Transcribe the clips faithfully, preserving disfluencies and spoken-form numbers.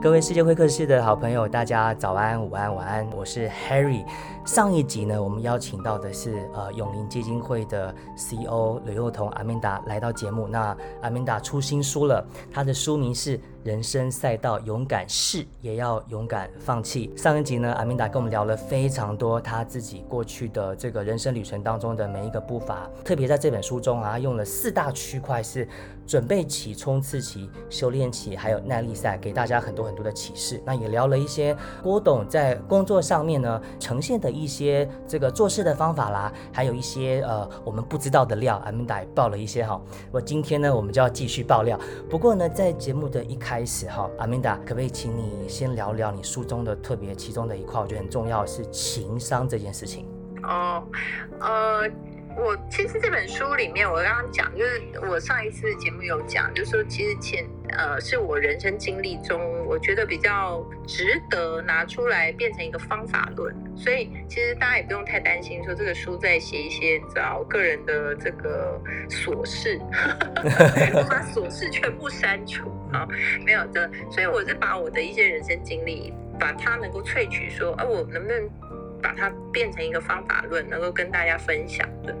各位世界会客室的好朋友，大家早安、午安、晚安，我是 Harry。上一集呢，我们邀请到的是呃永龄基金会的 C E O 刘幼彤 Amanda 来到节目。那 Amanda 出新书了，她的书名是《人生赛道，勇敢试，也要勇敢放弃》。上一集呢 ，Amanda 跟我们聊了非常多她自己过去的这个人生旅程当中的每一个步伐，特别在这本书中啊，她用了四大区块是准备期、冲刺期、修炼期，还有耐力赛，给大家很多很多的启示。那也聊了一些郭董在工作上面呢呈现的一些这个做事的方法啦，还有一些呃我们不知道的料 ，Amanda 也爆了一些哈。我今天呢我们就要继续爆料，不过呢在节目的一开始哈 ，Amanda 可不可以请你先聊聊你书中的特别其中的一块，我觉得很重要是情商这件事情。哦，呃。我其实这本书里面，我刚刚讲，就是我上一次节目有讲，就是说其实前呃是我人生经历中，我觉得比较值得拿出来变成一个方法论。所以其实大家也不用太担心，说这个书在写一些你知道个人的这个琐事，我把琐事全部删除啊，没有的。所以我是把我的一些人生经历，把它能够萃取说，啊，我能不能把它变成一个方法论，能够跟大家分享的。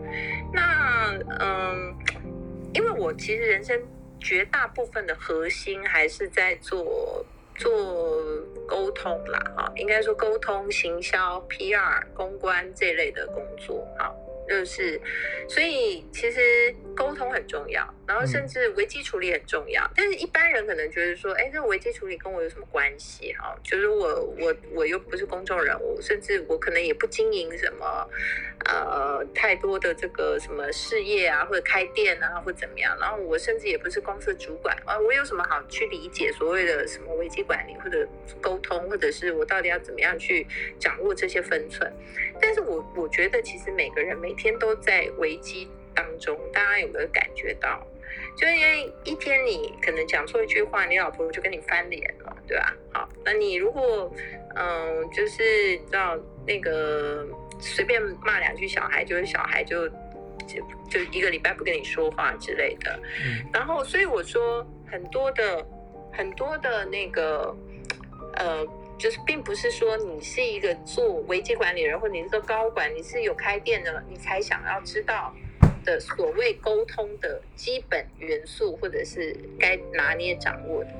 那嗯，因为我其实人生绝大部分的核心还是在做做沟通啦，啊，应该说沟通、行销、P R、公关这类的工作，啊，就是所以其实沟通很重要，然后甚至危机处理很重要。但是一般人可能觉得说，哎，这危机处理跟我有什么关系？哈，就是我我我又不是公众人物，甚至我可能也不经营什么呃太多的这个什么事业啊，或者开店啊，或者怎么样。然后我甚至也不是公司主管啊，我有什么好去理解所谓的什么危机管理或者沟通，或者是我到底要怎么样去掌握这些分寸？但是我我觉得其实每个人每天都在危机当中，大家有没有感觉到？就是因为一天你可能讲错一句话，你老婆就跟你翻脸了，对吧？好，那你如果嗯、呃，就是你知道那个随便骂两句小孩，就是小孩就 就, 就一个礼拜不跟你说话之类的。嗯、然后，所以我说很多的很多的那个呃。就是并不是说你是一个做危机管理人，或者你是个高管，你是有开店的，你才想要知道的所谓沟通的基本元素，或者是该拿捏掌握的。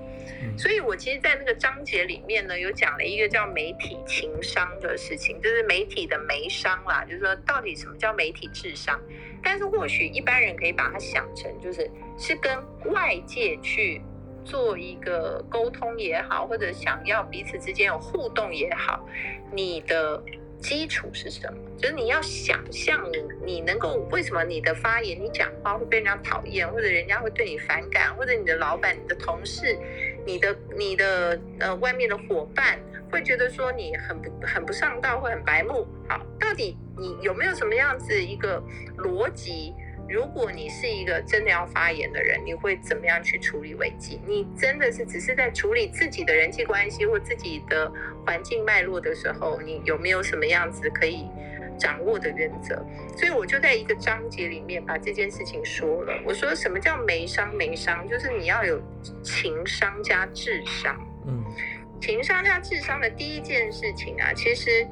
所以我其实在那个章节里面呢，有讲了一个叫媒体情商的事情，就是媒体的媒商啦，就是说到底什么叫媒体智商。但是或许一般人可以把它想成就是是跟外界去做一个沟通也好，或者想要彼此之间有互动也好，你的基础是什么？就是你要想象你你能够，为什么你的发言、你讲话会被人家讨厌，或者人家会对你反感，或者你的老板、你的同事、你的你的呃外面的伙伴会觉得说你很不很不上道，会很白目。好，到底你有没有什么样子一个逻辑？如果你是一个真的要发言的人，你会怎么样去处理危机？你真的是只是在处理自己的人际关系或自己的环境脉络的时候，你有没有什么样子可以掌握的原则？所以我就在一个章节里面把这件事情说了。我说什么叫媒商？媒商就是你要有情商加智商。嗯，情商加智商的第一件事情啊，其实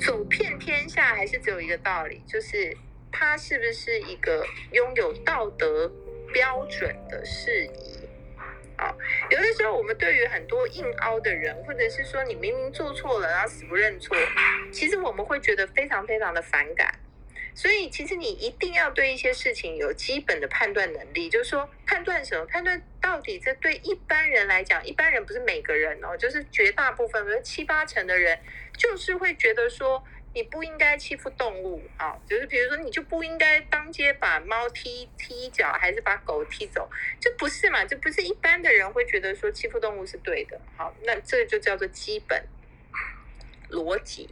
走遍天下还是只有一个道理，就是他是不是一个拥有道德标准的事宜？啊，有的时候我们对于很多硬凹的人，或者是说你明明做错了，然后死不认错，其实我们会觉得非常非常的反感。所以其实你一定要对一些事情有基本的判断能力，就是说判断什么？判断到底这对一般人来讲，一般人不是每个人哦，就是绝大部分，比如七八成的人，就是会觉得说，你不应该欺负动物啊，就是比如说你就不应该当街把猫踢踢一脚，还是把狗踢走，这不是嘛？这不是一般的人会觉得说欺负动物是对的。好，那这个就叫做基本逻辑。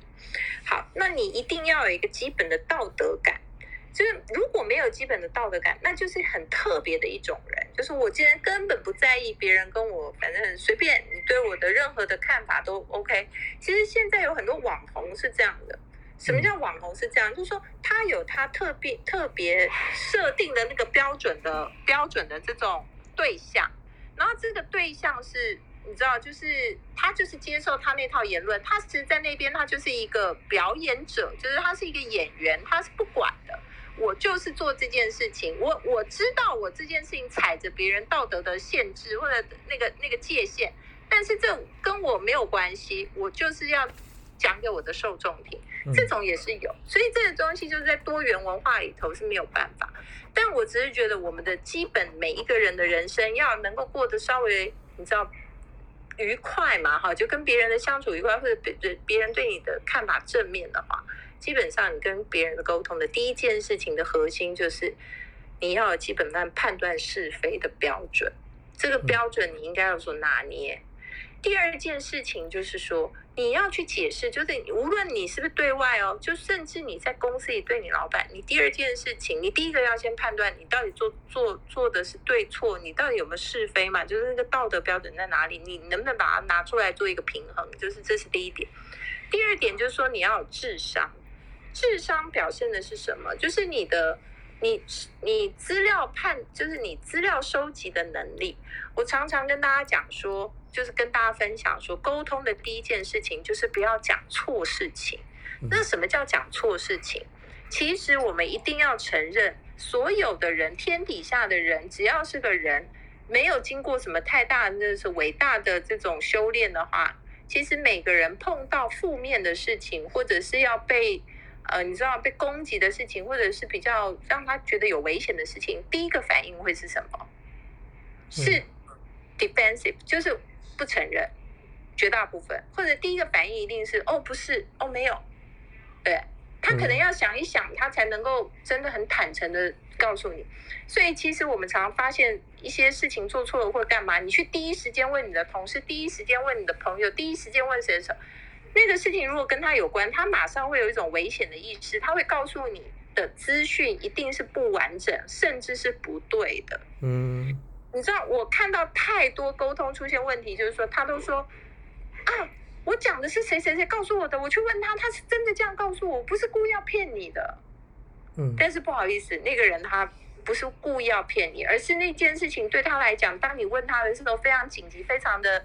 好，那你一定要有一个基本的道德感。就是如果没有基本的道德感，那就是很特别的一种人，就是我今天根本不在意别人跟我，反正随便你对我的任何的看法都 OK。其实现在有很多网红是这样的。什么叫网红是这样？就是说他有他特别特别设定的那个标准的标准的这种对象，然后这个对象是你知道，就是他就是接受他那套言论，他其实在那边他就是一个表演者，就是他是一个演员，他是不管的，我就是做这件事情，我我知道我这件事情踩着别人道德的限制或者那个那个界限，但是这跟我没有关系，我就是要讲给我的受众听，这种也是有，所以这个东西就是在多元文化里头是没有办法。但我只是觉得我们的基本每一个人的人生要能够过得稍微你知道愉快嘛，哈，就跟别人的相处愉快，或者别人对你的看法正面的话，基本上你跟别人的沟通的第一件事情的核心就是你要有基本上判断是非的标准，这个标准你应该要说拿捏。第二件事情就是说你要去解释，就是无论你是不是对外哦，就甚至你在公司里对你老板，你第二件事情你第一个要先判断你到底做做做的是对错，你到底有没有是非嘛，就是那个道德标准在哪里，你能不能把它拿出来做一个平衡，就是这是第一点。第二点就是说你要有智商，智商表现的是什么，就是你的你你资料判就是你资料收集的能力。我常常跟大家讲说，就是跟大家分享说，沟通的第一件事情就是不要讲错事情。那什么叫讲错事情？其实我们一定要承认，所有的人，天底下的人，只要是个人，没有经过什么太大的、就是伟大的这种修炼的话，其实每个人碰到负面的事情，或者是要被呃，你知道被攻击的事情，或者是比较让他觉得有危险的事情，第一个反应会是什么？是 defensive， 就是不承认，绝大部分，或者第一个反应一定是哦不是，哦没有，对，他可能要想一想，他才能够真的很坦诚的告诉你。所以其实我们常常发现一些事情做错了或干嘛，你去第一时间问你的同事，第一时间问你的朋友，第一时间问谁谁。那个事情如果跟他有关，他马上会有一种危险的意识，他会告诉你的资讯一定是不完整，甚至是不对的。嗯，你知道我看到太多沟通出现问题，就是说他都说啊，我讲的是谁谁谁告诉我的，我去问他，他是真的这样告诉我，我不是故意要骗你的。嗯，但是不好意思，那个人他不是故意要骗你，而是那件事情对他来讲，当你问他的时候非常紧急，非常的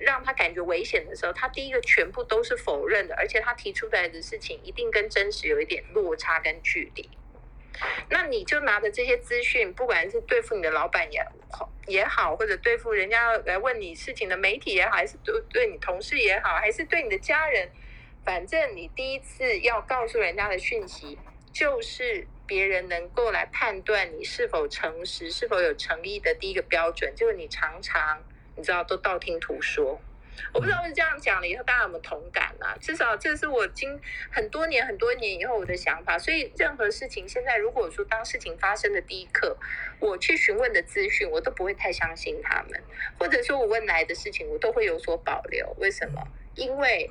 让他感觉危险的时候，他第一个全部都是否认的，而且他提出来的事情一定跟真实有一点落差跟距离。那你就拿着这些资讯，不管是对付你的老板也好，也好，或者对付人家来问你事情的媒体也好，还是对对你同事也好，还是对你的家人，反正你第一次要告诉人家的讯息，就是别人能够来判断你是否诚实、是否有诚意的第一个标准，就是你常常。你知道都道听途说，我不知道是这样讲了以后大家有没有同感啊？至少这是我经很多年很多年以后我的想法。所以任何事情现在如果说当事情发生的第一刻，我去询问的资讯我都不会太相信他们，或者说我问来的事情我都会有所保留。为什么？因为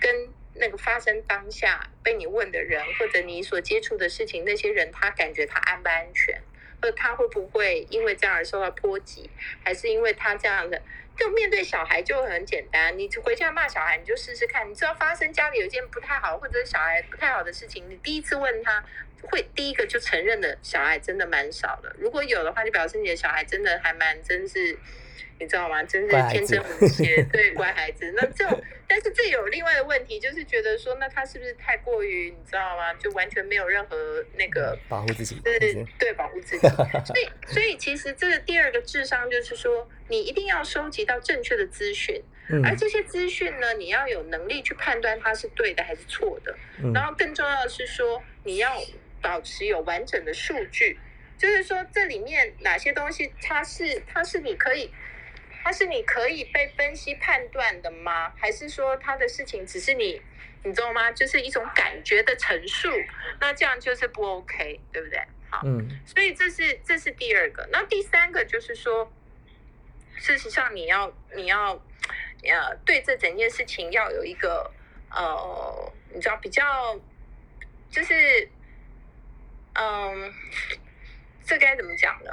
跟那个发生当下被你问的人或者你所接触的事情，那些人他感觉他安不安全，或者他会不会因为这样而受到波及，还是因为他这样的。就面对小孩就很简单，你回家骂小孩你就试试看，你知道发生家里有件不太好或者小孩不太好的事情，你第一次问他会第一个就承认的小孩真的蛮少的，如果有的话就表示你的小孩真的还蛮真是你知道吗，真是天真无邪，对，乖孩子。那这种，但是这有另外的问题，就是觉得说，那他是不是太过于你知道吗？就完全没有任何那个保护自己，对对，保护自己。所以，所以其实这个第二个智商就是说，你一定要收集到正确的资讯，嗯、而这些资讯呢，你要有能力去判断它是对的还是错的。嗯、然后更重要的是说，你要保持有完整的数据，就是说这里面哪些东西它是它是你可以。它是你可以被分析判断的吗？还是说它的事情只是你，你知道吗？就是一种感觉的陈述，那这样就是不 OK， 对不对？好，嗯，所以这是这是第二个。那第三个就是说，事实上你要你要呃对这整件事情要有一个呃，你知道比较就是嗯、呃，这该怎么讲呢？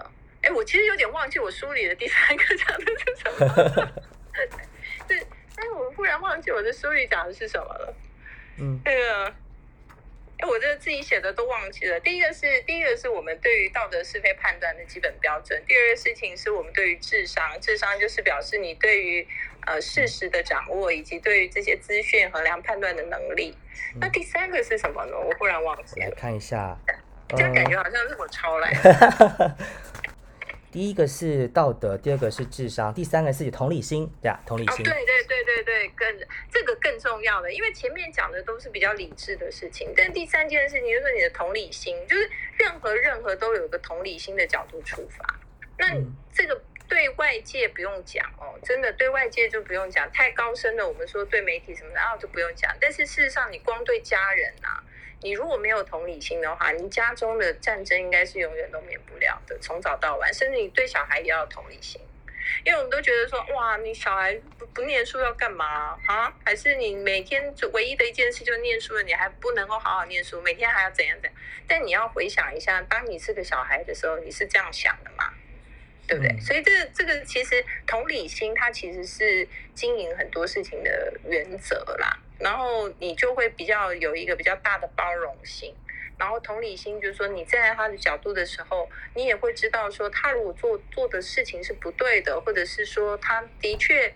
哎，我其实有点忘记我书里的第三个讲的是什么对，但我忽然忘记我的书里讲的是什么了。嗯，那个，哎，我真这自己写的都忘记了。第一个是第一个是我们对于道德是非判断的基本标准，第二个事情是我们对于智商，智商就是表示你对于呃事实的掌握以及对于这些资讯衡量判断的能力。嗯、那第三个是什么呢？我忽然忘记了，我来看一下，这样感觉好像是我抄来的。第一个是道德，第二个是智商，第三个是同理心，对啊，同理心。哦、对对对对对，更这个更重要的，因为前面讲的都是比较理智的事情，但第三件事情就是你的同理心，就是任何任何都有一个同理心的角度出发。那这个对外界不用讲哦，真的对外界就不用讲，太高深的我们说对媒体什么的啊就不用讲，但是事实上你光对家人啊。你如果没有同理心的话，你家中的战争应该是永远都免不了的，从早到晚，甚至你对小孩也要有同理心，因为我们都觉得说，哇，你小孩 不, 不念书要干嘛啊？还是你每天唯一的一件事就念书了，你还不能够好好念书，每天还要怎样怎样？但你要回想一下，当你是个小孩的时候，你是这样想的吗？对不对？嗯、所以这个这个其实同理心，它其实是经营很多事情的原则啦。然后你就会比较有一个比较大的包容性，然后同理心就是说你站在他的角度的时候，你也会知道说他如果做做的事情是不对的，或者是说他的确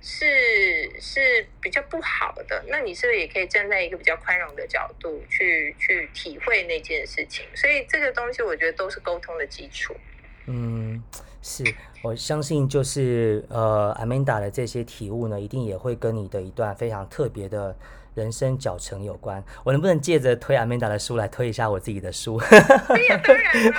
是是比较不好的，那你是不是也可以站在一个比较宽容的角度去去体会那件事情？所以这个东西我觉得都是沟通的基础。嗯，是，我相信就是呃 Amanda 的这些体悟呢，一定也会跟你的一段非常特别的人生脚程有关。我能不能借着推 Amanda 的书来推一下我自己的书？对呀，当然了。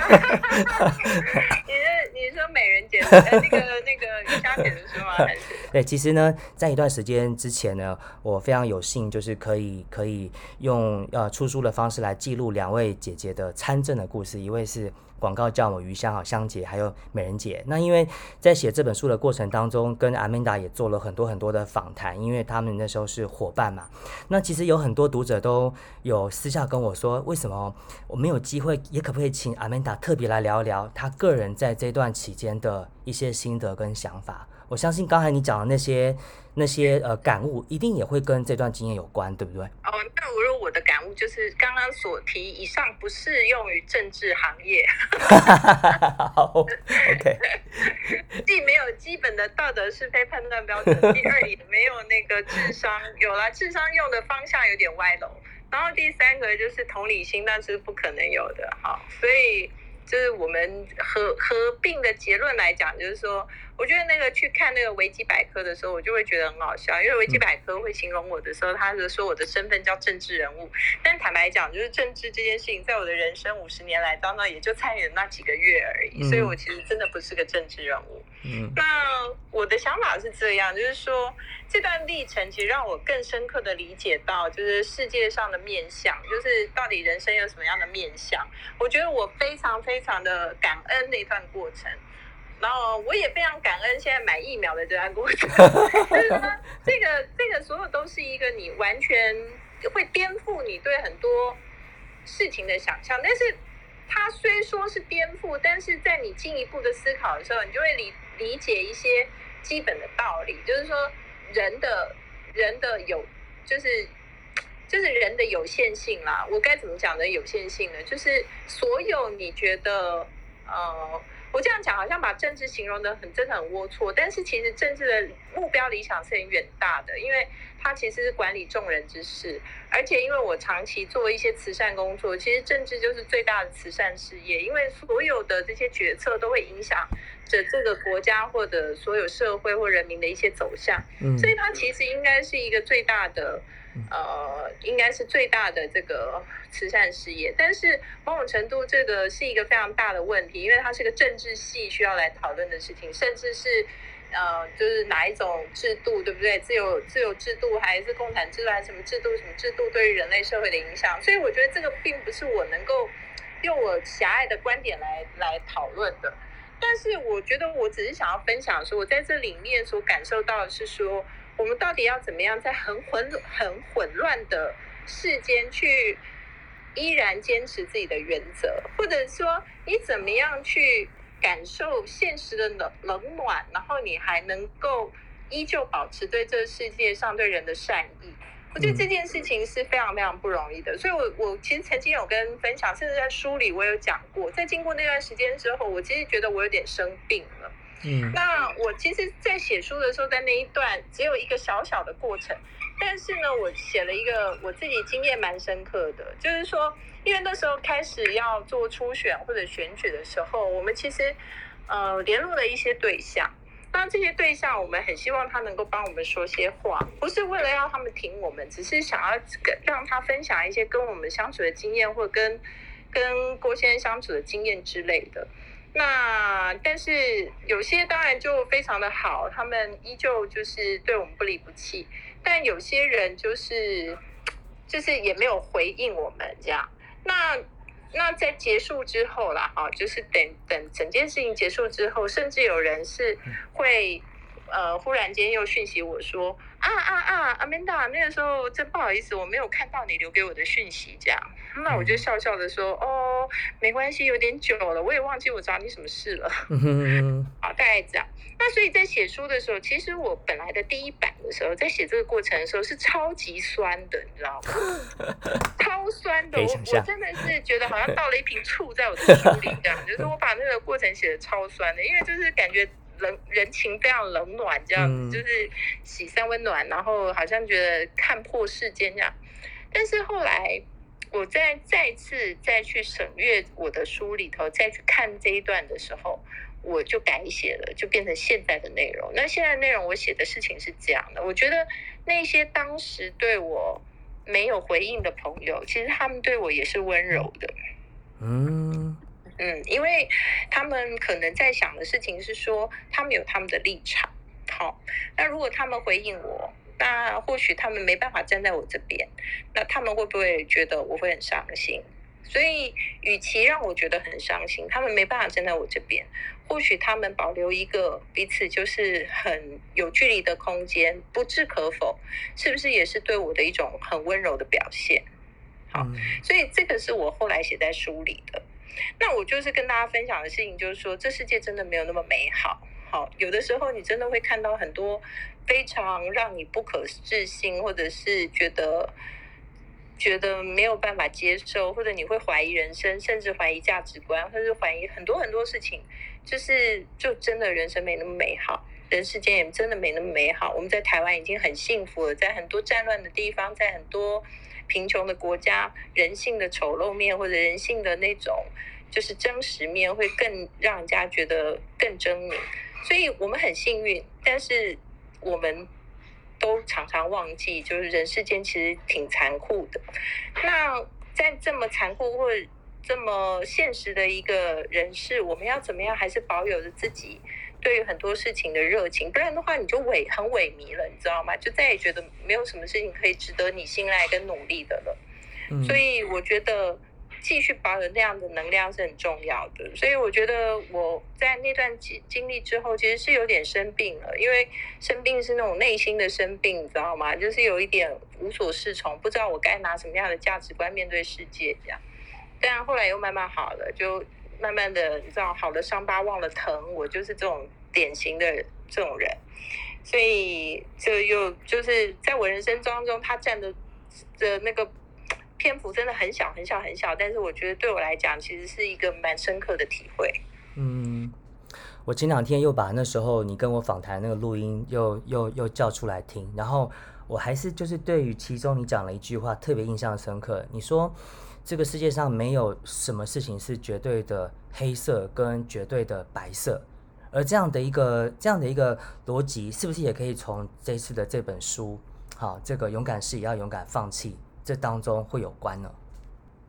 你是你说美人姐的那个那个瑜伽姐的书吗？还是？对，其实呢，在一段时间之前呢，我非常有幸就是可以可以用呃出书的方式来记录两位姐姐的参政的故事，一位是。广告叫我余香好香姐，还有美人姐。那因为在写这本书的过程当中，跟 Amanda 也做了很多很多的访谈，因为他们那时候是伙伴嘛。那其实有很多读者都有私下跟我说，为什么我没有机会，也可不可以请 Amanda 特别来聊一聊她个人在这段期间的一些心得跟想法？我相信刚才你讲的那些那些呃感悟，一定也会跟这段经验有关，对不对？哦，那我说我的感悟就是刚刚所提以上不适用于政治行业。好 ，OK。既没有基本的道德是非判断标准，第二也没有那个智商，有啦，智商用的方向有点歪楼。然后第三个就是同理心，那是不可能有的。好，所以。就是我们合合并的结论来讲，就是说，我觉得那个去看那个维基百科的时候，我就会觉得很好笑，因为维基百科会形容我的时候，他说我的身份叫政治人物，但坦白讲，就是政治这件事情，在我的人生五十年来当中，也就参与了那几个月而已，所以我其实真的不是个政治人物。嗯，那我的想法是这样，就是说这段历程其实让我更深刻的理解到，就是世界上的面向，就是到底人生有什么样的面向。我觉得我非常非常。非常的感恩那段过程，然后我也非常感恩现在买疫苗的这段过程。就是呢，这个这个所有都是一个你完全会颠覆你对很多事情的想象，但是它虽说是颠覆，但是在你进一步的思考的时候，你就会理理解一些基本的道理，就是说人的人的有就是。就是人的有限性啦，我该怎么讲的有限性呢？就是所有你觉得，呃，我这样讲好像把政治形容的很真的很龌龊，但是其实政治的目标理想是很远大的，因为它其实是管理众人之事，而且因为我长期做一些慈善工作，其实政治就是最大的慈善事业，因为所有的这些决策都会影响着这个国家或者所有社会或人民的一些走向，所以它其实应该是一个最大的。呃，应该是最大的这个慈善事业，但是某种程度这个是一个非常大的问题，因为它是个政治系需要来讨论的事情，甚至是呃，就是哪一种制度，对不对？自由自由制度还是共产制度，还是什么制度？什么制度对于人类社会的影响？所以我觉得这个并不是我能够用我狭隘的观点来来讨论的。但是我觉得我只是想要分享说，我在这里面所感受到的是说。我们到底要怎么样在很混很混乱的世间去依然坚持自己的原则，或者说你怎么样去感受现实的冷冷暖，然后你还能够依旧保持对这个世界上对人的善意。我觉得这件事情是非常非常不容易的，所以我我其实曾经有跟分享，甚至在书里我有讲过，在经过那段时间之后，我其实觉得我有点生病了。嗯，那我其实在写书的时候，在那一段只有一个小小的过程，但是呢我写了一个我自己经验蛮深刻的，就是说因为那时候开始要做初选或者选举的时候，我们其实呃联络了一些对象，那这些对象我们很希望他能够帮我们说些话，不是为了要他们听我们，只是想要让他分享一些跟我们相处的经验，或者跟跟郭先生相处的经验之类的。那但是有些当然就非常的好，他们依旧就是对我们不离不弃，但有些人就是就是也没有回应我们这样。那那在结束之后啦，啊，就是等等整件事情结束之后，甚至有人是会呃忽然间又讯息我说啊啊啊 Amanda 那个时候真不好意思，我没有看到你留给我的讯息这样。那我就笑笑的说，哦没关系，有点久了，我也忘记我找你什么事了。好，大概这样。那所以在写书的时候，其实我本来的第一版的时候，在写这个过程的时候是超级酸的，你知道吗？超酸的，我我真的是觉得好像倒了一瓶醋在我的书里这样，就是我把那个过程写的超酸的，因为就是感觉人, 人情非常冷暖这样子，嗯，就是喜善温暖，然后好像觉得看破世间这样。但是后来我再再次再去审阅我的书里头，再去看这一段的时候，我就改写了，就变成现在的内容。那现在的内容我写的事情是这样的，我觉得那些当时对我没有回应的朋友，其实他们对我也是温柔的。嗯嗯，因为他们可能在想的事情是说，他们有他们的立场，好，那如果他们回应我，那或许他们没办法站在我这边，那他们会不会觉得我会很伤心？所以与其让我觉得很伤心，他们没办法站在我这边，或许他们保留一个彼此就是很有距离的空间，不置可否，是不是也是对我的一种很温柔的表现？好，所以这个是我后来写在书里的。那我就是跟大家分享的事情就是说，这世界真的没有那么美好，好，有的时候你真的会看到很多非常让你不可置信，或者是觉得觉得没有办法接受，或者你会怀疑人生，甚至怀疑价值观，或者是怀疑很多很多事情，就是就真的人生没那么美好，人世间也真的没那么美好。我们在台湾已经很幸福了，在很多战乱的地方，在很多贫穷的国家，人性的丑陋面，或者人性的那种就是真实面，会更让人家觉得更狰狞。所以我们很幸运，但是我们都常常忘记，就是人世间其实挺残酷的。那在这么残酷或这么现实的一个人世，我们要怎么样还是保有着自己对于很多事情的热情，不然的话你就萎很萎靡了，你知道吗？就再也觉得没有什么事情可以值得你信赖跟努力的了。嗯，所以我觉得继续保有那样的能量是很重要的。所以我觉得我在那段经历之后，其实是有点生病了，因为生病是那种内心的生病，你知道吗？就是有一点无所适从，不知道我该拿什么样的价值观面对世界这样。但后来又慢慢好了，就慢慢的，你知道，好的伤疤忘了疼，我就是这种典型的这种人，所以就又就是在我人生当中，他占的的那个篇幅真的很小很小很小，但是我觉得对我来讲，其实是一个蛮深刻的体会。嗯，我前两天又把那时候你跟我访谈那个录音又又又叫出来听，然后我还是就是对于其中你讲了一句话特别印象深刻，你说，这个世界上没有什么事情是绝对的黑色跟绝对的白色，而这样的一个这样的一个逻辑，是不是也可以从这次的这本书，好，这个勇敢是也要勇敢放弃，这当中会有关呢？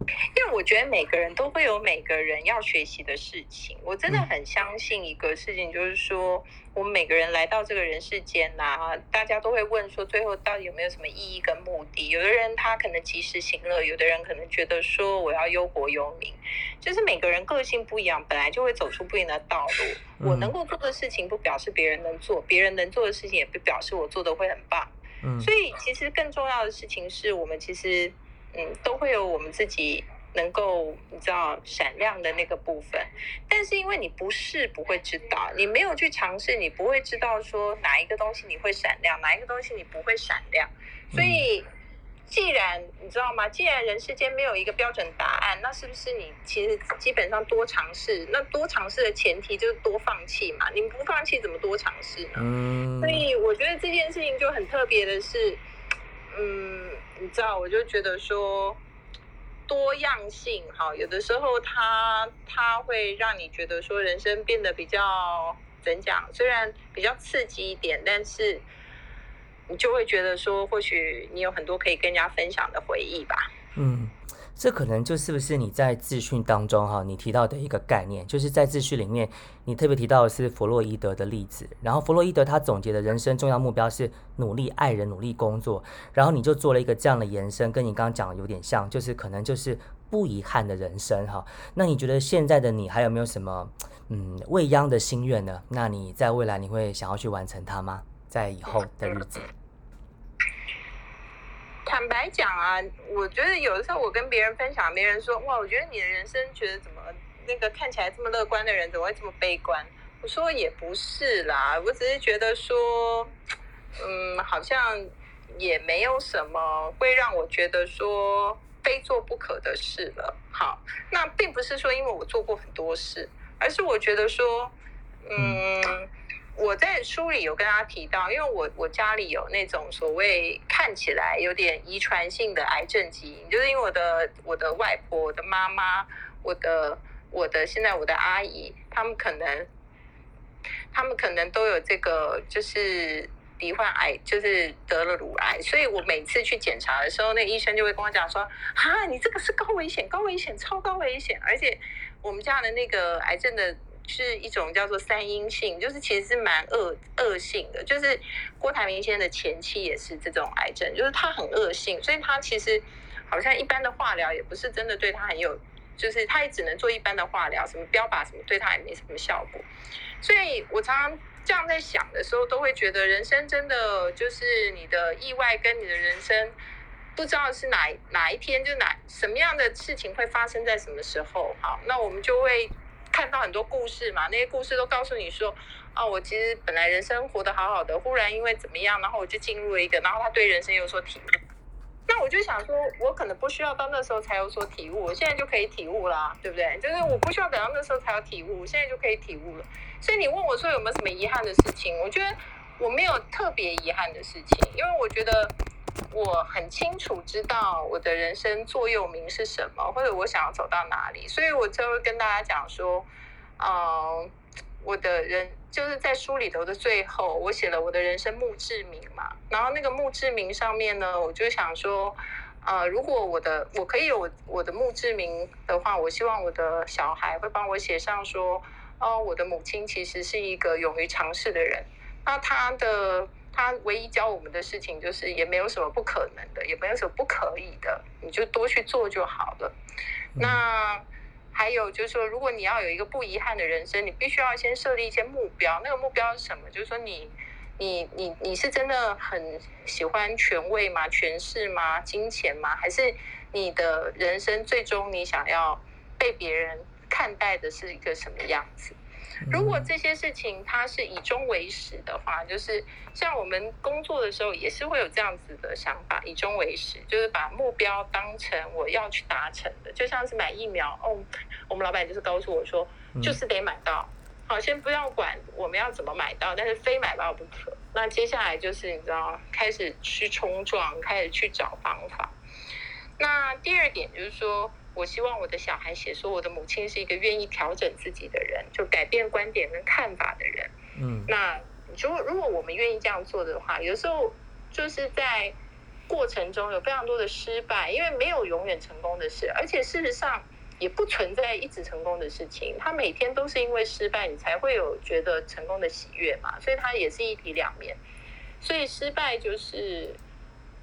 因为我觉得每个人都会有每个人要学习的事情，我真的很相信一个事情，就是说我们每个人来到这个人世间啊，大家都会问说最后到底有没有什么意义跟目的，有的人他可能及时行乐，有的人可能觉得说我要忧国忧民，就是每个人个性不一样，本来就会走出不一样的道路。我能够做的事情不表示别人能做，别人能做的事情也不表示我做的会很棒。所以其实更重要的事情是，我们其实嗯，都会有我们自己能够你知道闪亮的那个部分，但是因为你不是不会知道，你没有去尝试，你不会知道说哪一个东西你会闪亮，哪一个东西你不会闪亮，所以既然你知道吗？既然人世间没有一个标准答案，那是不是你其实基本上多尝试？那多尝试的前提就是多放弃嘛。你不放弃怎么多尝试呢？嗯。所以我觉得这件事情就很特别的是，嗯，你知道，我就觉得说多样性哈，有的时候它它会让你觉得说人生变得比较怎讲？虽然比较刺激一点，但是。你就会觉得说，或许你有很多可以跟人家分享的回忆吧。嗯，这可能就是不是你在自训当中哈，你提到的一个概念，就是在自训里面，你特别提到的是弗洛伊德的例子。然后弗洛伊德他总结的人生重要目标是努力爱人、努力工作。然后你就做了一个这样的延伸，跟你刚刚讲的有点像，就是可能就是不遗憾的人生哈。那你觉得现在的你还有没有什么嗯未央的心愿呢？那你在未来你会想要去完成它吗？在以后的日子？坦白讲啊，我觉得有的时候我跟别人分享，别人说哇，我觉得你的人生觉得怎么那个看起来这么乐观的人怎么会这么悲观？我说也不是啦，我只是觉得说，嗯，好像也没有什么会让我觉得说非做不可的事了。好，那并不是说因为我做过很多事，而是我觉得说，嗯。嗯我在书里有跟大家提到，因为我我家里有那种所谓看起来有点遗传性的癌症基因，就是因为我的我的外婆、我的妈妈、我的我的现在我的阿姨，他们可能他们可能都有这个，就是罹患癌，就是得了乳癌，所以我每次去检查的时候，那医生就会跟我讲说，啊，你这个是高危险、高危险、超高危险，而且我们家的那个癌症的。是一种叫做三阴性，就是其实是蛮恶恶性的，就是郭台铭先生的前妻也是这种癌症，就是他很恶性，所以他其实好像一般的化疗也不是真的对他很有，就是他也只能做一般的化疗，什么标靶什么对他也没什么效果。所以我常常这样在想的时候，都会觉得人生真的就是你的意外跟你的人生，不知道是哪哪一天就哪什么样的事情会发生在什么时候。好，那我们就会。看到很多故事嘛，那些故事都告诉你说，啊，我其实本来人生活得好好的，忽然因为怎么样，然后我就进入了一个，然后他对人生有所体悟。那我就想说，我可能不需要到那时候才有所体悟，我现在就可以体悟啦，对不对？就是我不需要等到那时候才有体悟，我现在就可以体悟了。所以你问我说有没有什么遗憾的事情，我觉得我没有特别遗憾的事情，因为我觉得我很清楚知道我的人生座右铭是什么，或者我想要走到哪里，所以我就会跟大家讲说，呃，我的人就是在书里头的最后，我写了我的人生墓志铭嘛。然后那个墓志铭上面呢，我就想说，呃，如果我的我可以有我我的墓志铭的话，我希望我的小孩会帮我写上说，哦、呃，我的母亲其实是一个勇于尝试的人，那她的。他唯一教我们的事情就是也没有什么不可能的，也没有什么不可以的，你就多去做就好了。那还有就是说，如果你要有一个不遗憾的人生，你必须要先设立一些目标。那个目标是什么？就是说你你你你是真的很喜欢权位吗？权势吗？金钱吗？还是你的人生最终你想要被别人看待的是一个什么样子？如果这些事情它是以终为始的话，就是像我们工作的时候也是会有这样子的想法，以终为始，就是把目标当成我要去达成的，就像是买疫苗哦，我们老板就是告诉我说，就是得买到，好，先不要管我们要怎么买到，但是非买到不可。那接下来就是你知道，开始去冲撞，开始去找方法。那第二点就是说。我希望我的小孩写说，我的母亲是一个愿意调整自己的人，就改变观点跟看法的人。嗯，那如果如果我们愿意这样做的话，有时候就是在过程中有非常多的失败，因为没有永远成功的事，而且事实上也不存在一直成功的事情。他每天都是因为失败，你才会有觉得成功的喜悦嘛，所以它也是一体两面。所以失败就是。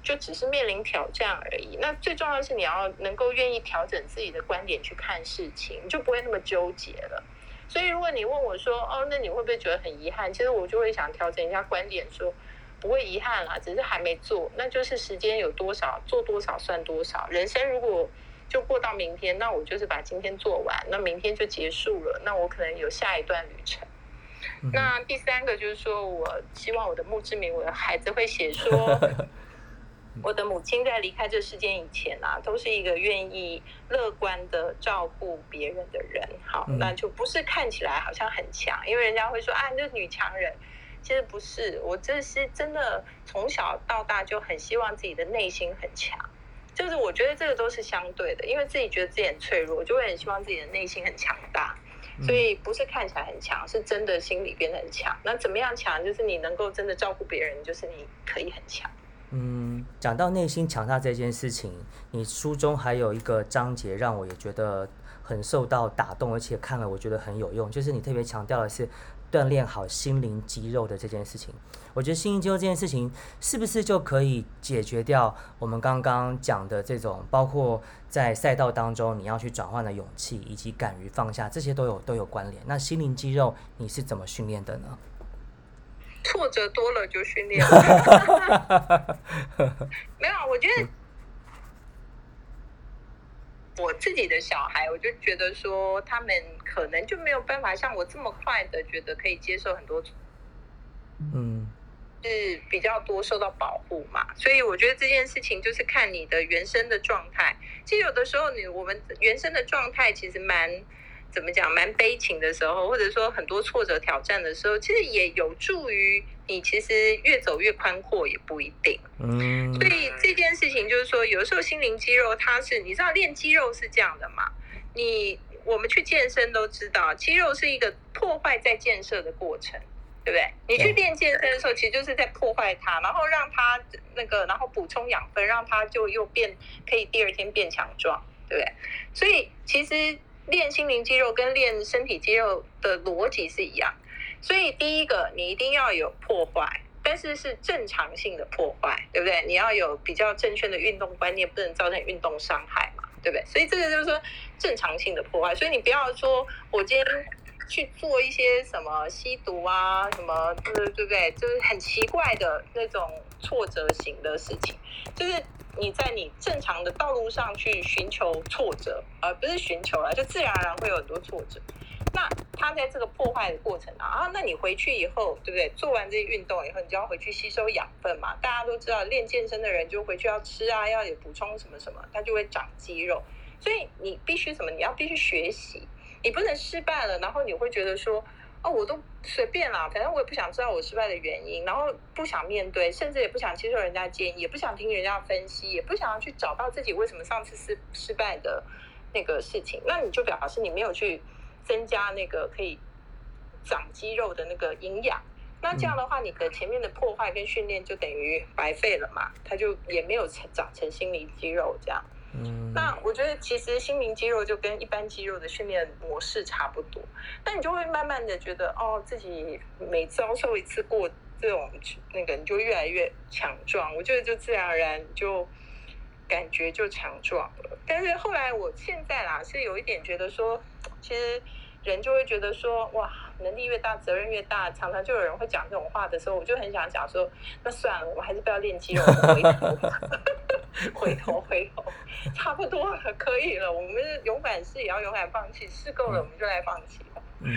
就只是面临挑战而已。那最重要的是，你要能够愿意调整自己的观点去看事情，你就不会那么纠结了。所以，如果你问我说：“哦，那你会不会觉得很遗憾？”其实我就会想调整一下观点说，说不会遗憾啦，只是还没做。那就是时间有多少，做多少算多少。人生如果就过到明天，那我就是把今天做完，那明天就结束了。那我可能有下一段旅程。嗯、那第三个就是说，我希望我的墓志铭，我的孩子会写说。我的母亲在离开这世间以前啊，都是一个愿意乐观的照顾别人的人。好，那就不是看起来好像很强，因为人家会说啊，那女强人。其实不是，我这是真的从小到大就很希望自己的内心很强，就是我觉得这个都是相对的，因为自己觉得自己很脆弱，就会很希望自己的内心很强大。所以不是看起来很强，是真的心里变得很强。那怎么样强？就是你能够真的照顾别人，就是你可以很强。嗯，讲到内心强大这件事情，你书中还有一个章节让我也觉得很受到打动，而且看了我觉得很有用，就是你特别强调的是锻炼好心灵肌肉的这件事情。我觉得心灵肌肉这件事情是不是就可以解决掉我们刚刚讲的这种，包括在赛道当中你要去转换的勇气以及敢于放下，这些都有都有关联。那心灵肌肉你是怎么训练的呢？挫折多了就训练了。没有，我觉得我自己的小孩，我就觉得说他们可能就没有办法像我这么快的觉得可以接受很多，嗯，是比较多受到保护嘛。所以我觉得这件事情就是看你的原生的状态。其实有的时候你我们原生的状态其实蛮怎么讲，蛮悲情的时候，或者说很多挫折挑战的时候，其实也有助于你其实越走越宽阔也不一定。嗯，所以这件事情就是说，有时候心灵肌肉它是，你知道练肌肉是这样的嘛，你我们去健身都知道，肌肉是一个破坏在建设的过程，对不对？你去练健身的时候，其实就是在破坏它，然后让它那个，然后补充养分，让它就又变可以第二天变强壮，对不对？所以其实练心灵肌肉跟练身体肌肉的逻辑是一样，所以第一个你一定要有破坏，但是是正常性的破坏，对不对？你要有比较正确的运动观念，不能造成运动伤害嘛，对不对？所以这个就是说正常性的破坏。所以你不要说我今天去做一些什么吸毒啊什么，对不对？就是很奇怪的那种挫折型的事情，就是你在你正常的道路上去寻求挫折，而、呃、不是寻求啦，就自然而然会有很多挫折。那他在这个破坏的过程啊，啊那你回去以后，对不对？做完这些运动以后，你就要回去吸收养分嘛。大家都知道，练健身的人就回去要吃啊，要有补充什么什么，他就会长肌肉。所以你必须什么？你要必须学习，你不能失败了，然后你会觉得说，哦，我都随便啦，反正我也不想知道我失败的原因，然后不想面对，甚至也不想接受人家建议，也不想听人家分析，也不想要去找到自己为什么上次失失败的那个事情。那你就表示你没有去增加那个可以长肌肉的那个营养。那这样的话，你的前面的破坏跟训练就等于白费了嘛，它就也没有长成心灵肌肉这样。嗯，那我觉得其实心灵肌肉就跟一般肌肉的训练模式差不多，那你就会慢慢的觉得，哦，自己每遭受一次过这种那个，你就越来越强壮。我觉得就自然而然就感觉就强壮了。但是后来我现在啦，是有一点觉得说，其实人就会觉得说，哇，能力越大责任越大，常常就有人会讲这种话的时候，我就很想讲说，那算了，我还是不要练肌肉，回头回头回头差不多了，可以了，我们勇敢是也要勇敢放弃，试够了我们就来放弃吧。嗯，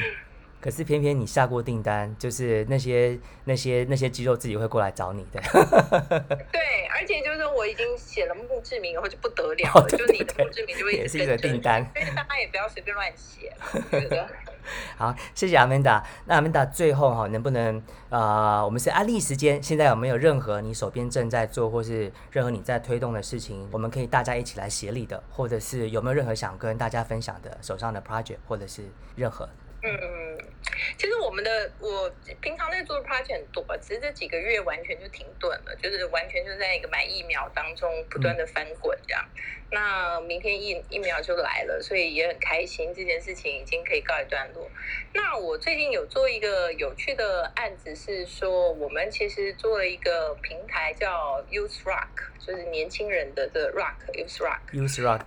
可是偏偏你下过订单，就是那些那些那些肌肉自己会过来找你的。对，而且就是我已经写了墓志铭以后就不得了了，哦、对对对，就是你的墓志铭就会也是一个订单，所以大家也不要随便乱写。我觉得好，谢谢 Amanda。那 Amanda 最后哈，能不能呃，我们是安利时间，现在有没有任何你手边正在做或是任何你在推动的事情，我们可以大家一起来协力的，或者是有没有任何想跟大家分享的手上的 project 或者是任何？嗯，其实我们的我平常在做的 project 很多，只是这几个月完全就停顿了，就是完全就在一个买疫苗当中不断的翻滚这样。嗯、那明天疫疫苗就来了，所以也很开心，这件事情已经可以告一段落。那我最近有做一个有趣的案子，是说我们其实做了一个平台叫 Youth Rock， 就是年轻人的这 Rock Youth Rock Youth Rock。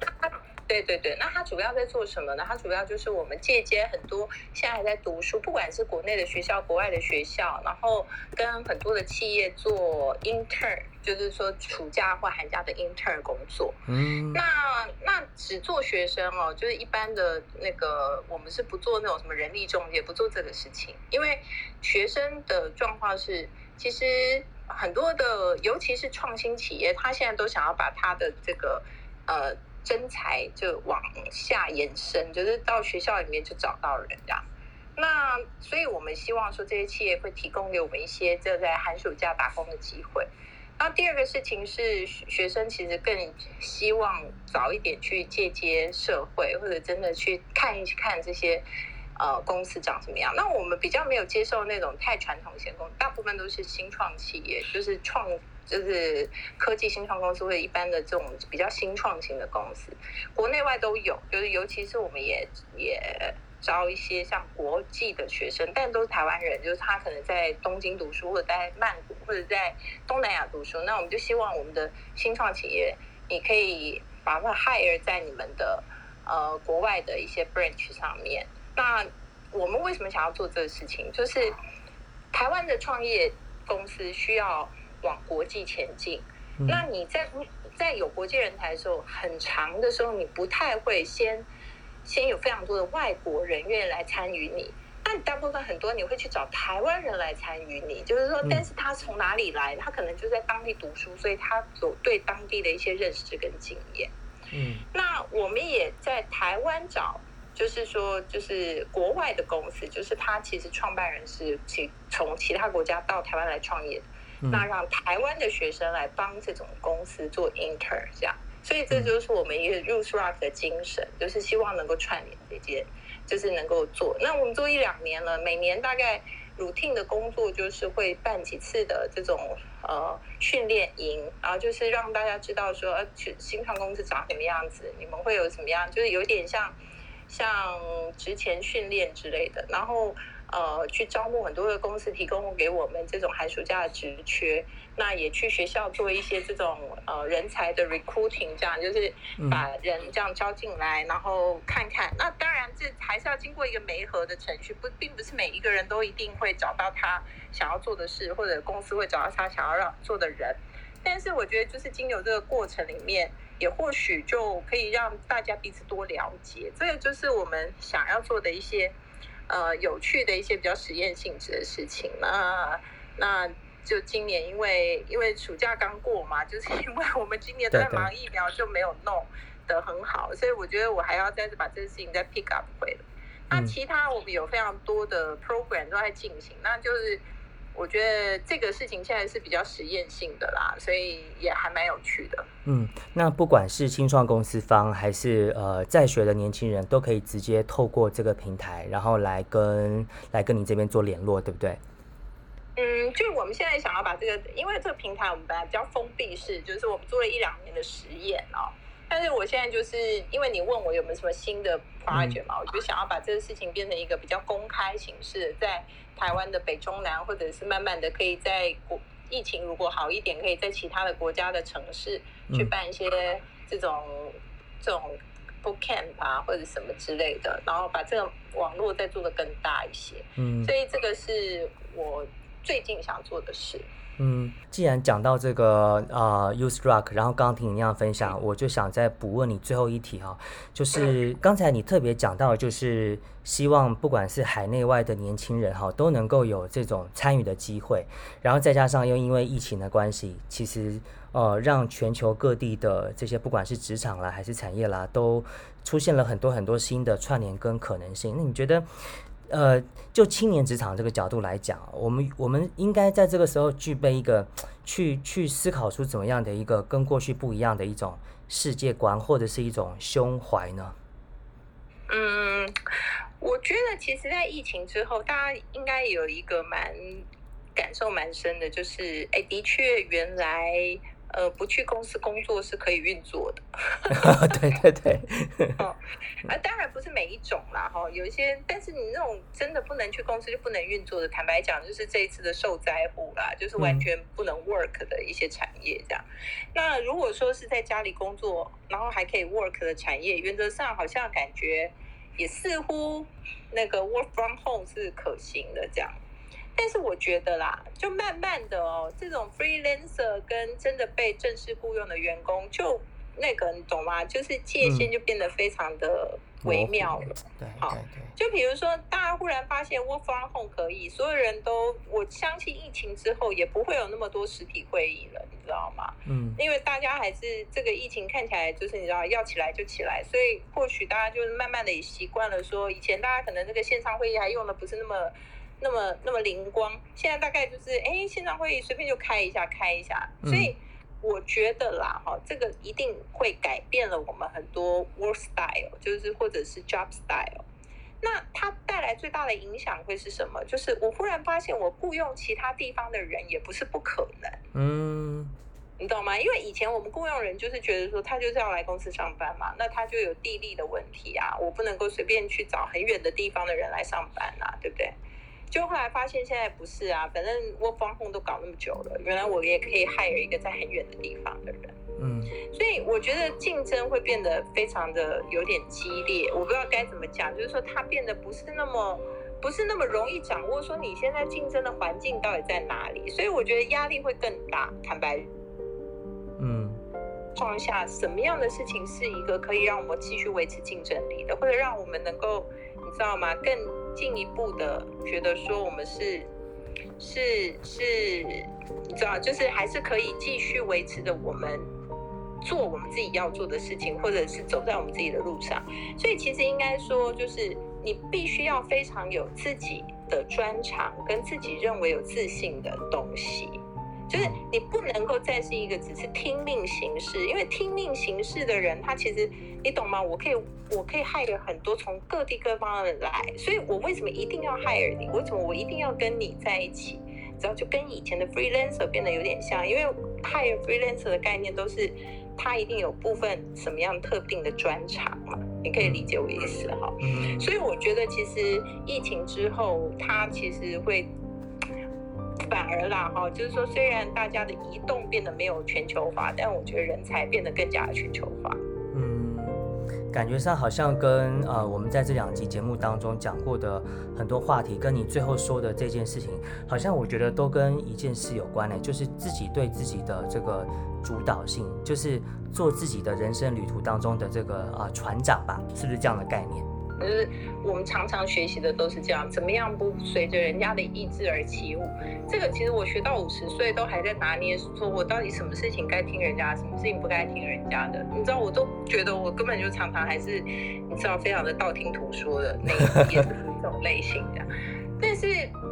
对对对，那它主要在做什么呢？它主要就是我们借接很多现在还在读书，不管是国内的学校、国外的学校，然后跟很多的企业做 intern， 就是说暑假或寒假的 intern 工作。嗯，那那只做学生哦，就是一般的那个，我们是不做那种什么人力中介，不做这个事情，因为学生的状况是，其实很多的，尤其是创新企业，他现在都想要把他的这个呃真才就往下延伸，就是到学校里面就找到人这样。那所以我们希望说这些企业会提供给我们一些就在寒暑假打工的机会。那第二个事情是，学生其实更希望早一点去接接社会，或者真的去看一看这些呃公司长什么样。那我们比较没有接受那种太传统型公司，大部分都是新创企业，就是创就是科技新创公司或者一般的这种比较新创型的公司，国内外都有，就是尤其是我们也也招一些像国际的学生，但都是台湾人，就是他可能在东京读书，或者在曼谷，或者在东南亚读书。那我们就希望我们的新创企业，你可以把它 hire 在你们的呃国外的一些 branch 上面。那我们为什么想要做这个事情？就是台湾的创业公司需要往国际前进。嗯、那你在在有国际人才的时候，很长的时候，你不太会先。先有非常多的外国人愿意来参与你，那你大部分很多你会去找台湾人来参与你，就是说，但是他从哪里来？他可能就在当地读书，所以他有对当地的一些认识跟经验。嗯，那我们也在台湾找，就是说，就是国外的公司，就是他其实创办人是其从其他国家到台湾来创业的，嗯、那让台湾的学生来帮这种公司做 intern 这样。所以这就是我们一个 Youth Rock 的精神，就是希望能够串联这些，就是能够做。那我们做一两年了，每年大概 routine 的工作就是会办几次的这种呃训练营，然后就是让大家知道说，呃，新创公司长什么样子，你们会有什么样，就是有点像像职前训练之类的。然后呃，去招募很多的公司提供给我们这种寒暑假的职缺。那也去学校做一些这种呃人才的 recruiting， 这样就是把人这样招进来，然后看看。那当然这还是要经过一个媒合的程序，不并不是每一个人都一定会找到他想要做的事，或者公司会找到他想要让做的人。但是我觉得就是经由这个过程里面，也或许就可以让大家彼此多了解。这个就是我们想要做的一些呃有趣的一些比较实验性质的事情。那那。就今年因为因为暑假刚过嘛，就是因为我们今年在忙疫苗，就没有弄得很好，对对，所以我觉得我还要再把这个事情再 pick up 回来。那其他我们有非常多的 program 都在进行，那就是我觉得这个事情现在是比较实验性的啦，所以也还蛮有趣的。嗯，那不管是新创公司方还是呃在学的年轻人，都可以直接透过这个平台，然后来跟来跟你这边做联络，对不对？嗯，就我们现在想要把这个，因为这个平台我们本来比较封闭式，就是我们做了一两年的实验哦。但是我现在就是因为你问我有没有什么新的 project 嘛，我就想要把这个事情变成一个比较公开形式，在台湾的北中南，或者是慢慢的可以在疫情如果好一点，可以在其他的国家的城市去办一些这种这种 book camp 啊或者什么之类的，然后把这个网络再做得更大一些。嗯，所以这个是我最近想做的事。嗯，既然讲到这个呃 Youth Rock， 然后刚刚听你那样分享，我就想再补问你最后一题哈、哦，就是刚才你特别讲到，就是希望不管是海内外的年轻人哈、哦，都能够有这种参与的机会，然后再加上又因为疫情的关系，其实呃让全球各地的这些不管是职场啦还是产业啦，都出现了很多很多新的串联跟可能性。那你觉得？呃，就青年职场这个角度来讲，我们我们应该在这个时候具备一个去去思考出怎么样的一个跟过去不一样的一种世界观，或者是一种胸怀呢？嗯，我觉得其实在疫情之后，大家应该有一个蛮感受蛮深的，就是哎，的确原来呃不去公司工作是可以运作的。对对对。哦啊、当然不是每一种啦、哦、有一些，但是你那种真的不能去公司就不能运作的，坦白讲就是这一次的受灾户啦，就是完全不能 work 的一些产业这样、嗯、那如果说是在家里工作然后还可以 work 的产业，原则上好像感觉也似乎那个 work from home 是可行的这样。但是我觉得啦，就慢慢的哦，这种 freelancer 跟真的被正式雇佣的员工就那个，你懂吗？就是界限就变得非常的微妙了。嗯、好，就比如说，大家忽然发现 work from home 可以，所有人都，我相信疫情之后也不会有那么多实体会议了，你知道吗？嗯，因为大家还是这个疫情看起来就是你知道要起来就起来，所以或许大家就慢慢的也习惯了说，以前大家可能这个线上会议还用的不是那么。那么那么灵光，现在大概就是哎，线上会议随便就开一下开一下，所以我觉得啦，哈，这个一定会改变了我们很多 work style， 就是或者是 job style。那它带来最大的影响会是什么？就是我忽然发现我雇用其他地方的人也不是不可能，嗯，你懂吗？因为以前我们雇用人就是觉得说他就是要来公司上班嘛，那他就有地利的问题啊，我不能够随便去找很远的地方的人来上班啊，对不对？就后来发现现在不是啊，反正 work from home 都搞那么久了，原来我也可以hire一个在很远的地方的人。嗯，所以我觉得竞争会变得非常的有点激烈，我不知道该怎么讲，就是说它变得不是那么不是那么容易掌握，说你现在竞争的环境到底在哪里，所以我觉得压力会更大。坦白，嗯，况下什么样的事情是一个可以让我们继续维持竞争力的，或者让我们能够你知道吗？更进一步的觉得说我们是是是你知道就是还是可以继续维持着我们做我们自己要做的事情，或者是走在我们自己的路上。所以其实应该说就是你必须要非常有自己的专长跟自己认为有自信的东西，就是你不能够再是一个只是听命行事，因为听命行事的人，他其实你懂吗？我可以，我可以hire很多从各地各方的来，所以我为什么一定要hire你？为什么我一定要跟你在一起？然后就跟以前的 freelancer 变得有点像，因为 hire freelancer 的概念都是他一定有部分什么样特定的专长嘛，你可以理解我意思哈。所以我觉得其实疫情之后，他其实会。反而啦，哈，就是说，虽然大家的移动变得没有全球化，但我觉得人才变得更加的全球化。嗯，感觉上好像跟呃，我们在这两集节目当中讲过的很多话题，跟你最后说的这件事情，好像我觉得都跟一件事有关嘞，就是自己对自己的这个主导性，就是做自己的人生旅途当中的这个啊、呃、船长吧，是不是这样的概念？就是我们常常学习的都是这样，怎么样不随着人家的意志而起舞。这个其实我学到五十岁都还在拿捏，说我到底什么事情该听人家，什么事情不该听人家的。你知道，我都觉得我根本就常常还是，你知道，非常的道听途说的那一种类型的。但是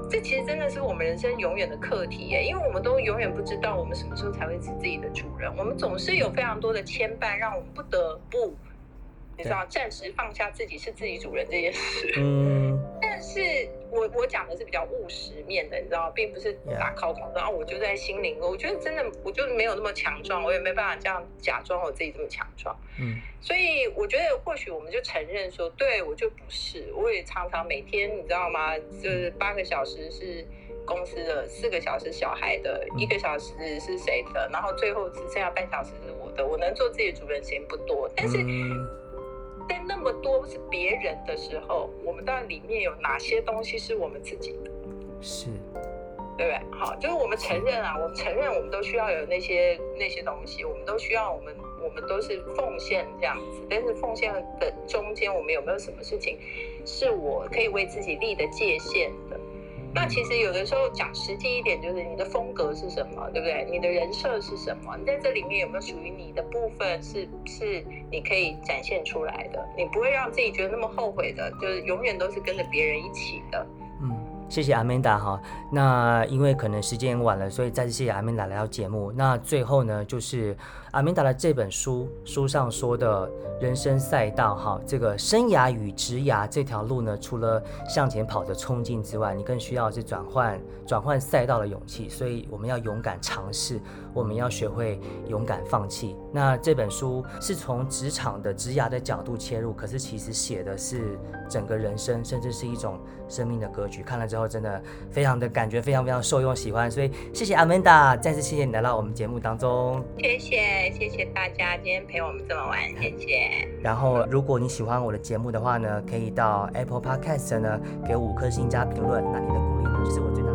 这其实真的是我们人生永远的课题耶，因为我们都永远不知道我们什么时候才会是自己的主人，我们总是有非常多的牵绊，让我们不得不。你知道暂时放下自己是自己主人这件事，嗯，但是我我讲的是比较务实面的，你知道，并不是打考考的啊，我就在心灵，我觉得真的我就没有那么强壮，我也没办法这样假装我自己这么强壮，嗯，所以我觉得或许我们就承认说，对我就不是，我也常常每天你知道吗，就是八个小时是公司的，四个小时小孩的，一个小时是谁的，然后最后只剩下半小时是我的，我能做自己的主人时间不多，但是。嗯，在那么多是别人的时候，我们到底里面有哪些东西是我们自己的？是，对不对？好，就是我们承认啊，我们承认我们都需要有那些那些东西，我们都需要，我们我们都是奉献这样子。但是奉献的中间，我们有没有什么事情是我可以为自己立的界限的？那其实有的时候讲实际一点，就是你的风格是什么，对不对？你的人设是什么？你在这里面有没有属于你的部分是是你可以展现出来的？你不会让自己觉得那么后悔的，就是永远都是跟着别人一起的。谢谢 Amanda 哈，那因为可能时间晚了，所以再次谢谢 Amanda 来到节目。那最后呢，就是 Amanda 的这本书书上说的人生赛道哈，这个生涯与职涯这条路呢，除了向前跑的冲劲之外，你更需要是转换转换赛道的勇气。所以我们要勇敢尝试，我们要学会勇敢放弃。那这本书是从职场的职涯的角度切入，可是其实写的是整个人生，甚至是一种生命的格局。看了之后。真的非常的感觉非常非常受用喜欢，所以谢谢 Amanda， 再次谢谢你来到我们节目当中，谢谢谢谢大家今天陪我们这么晚，谢谢。然后如果你喜欢我的节目的话呢，可以到 Apple Podcast 呢给我五颗星加评论，那你的鼓励呢就是我最大。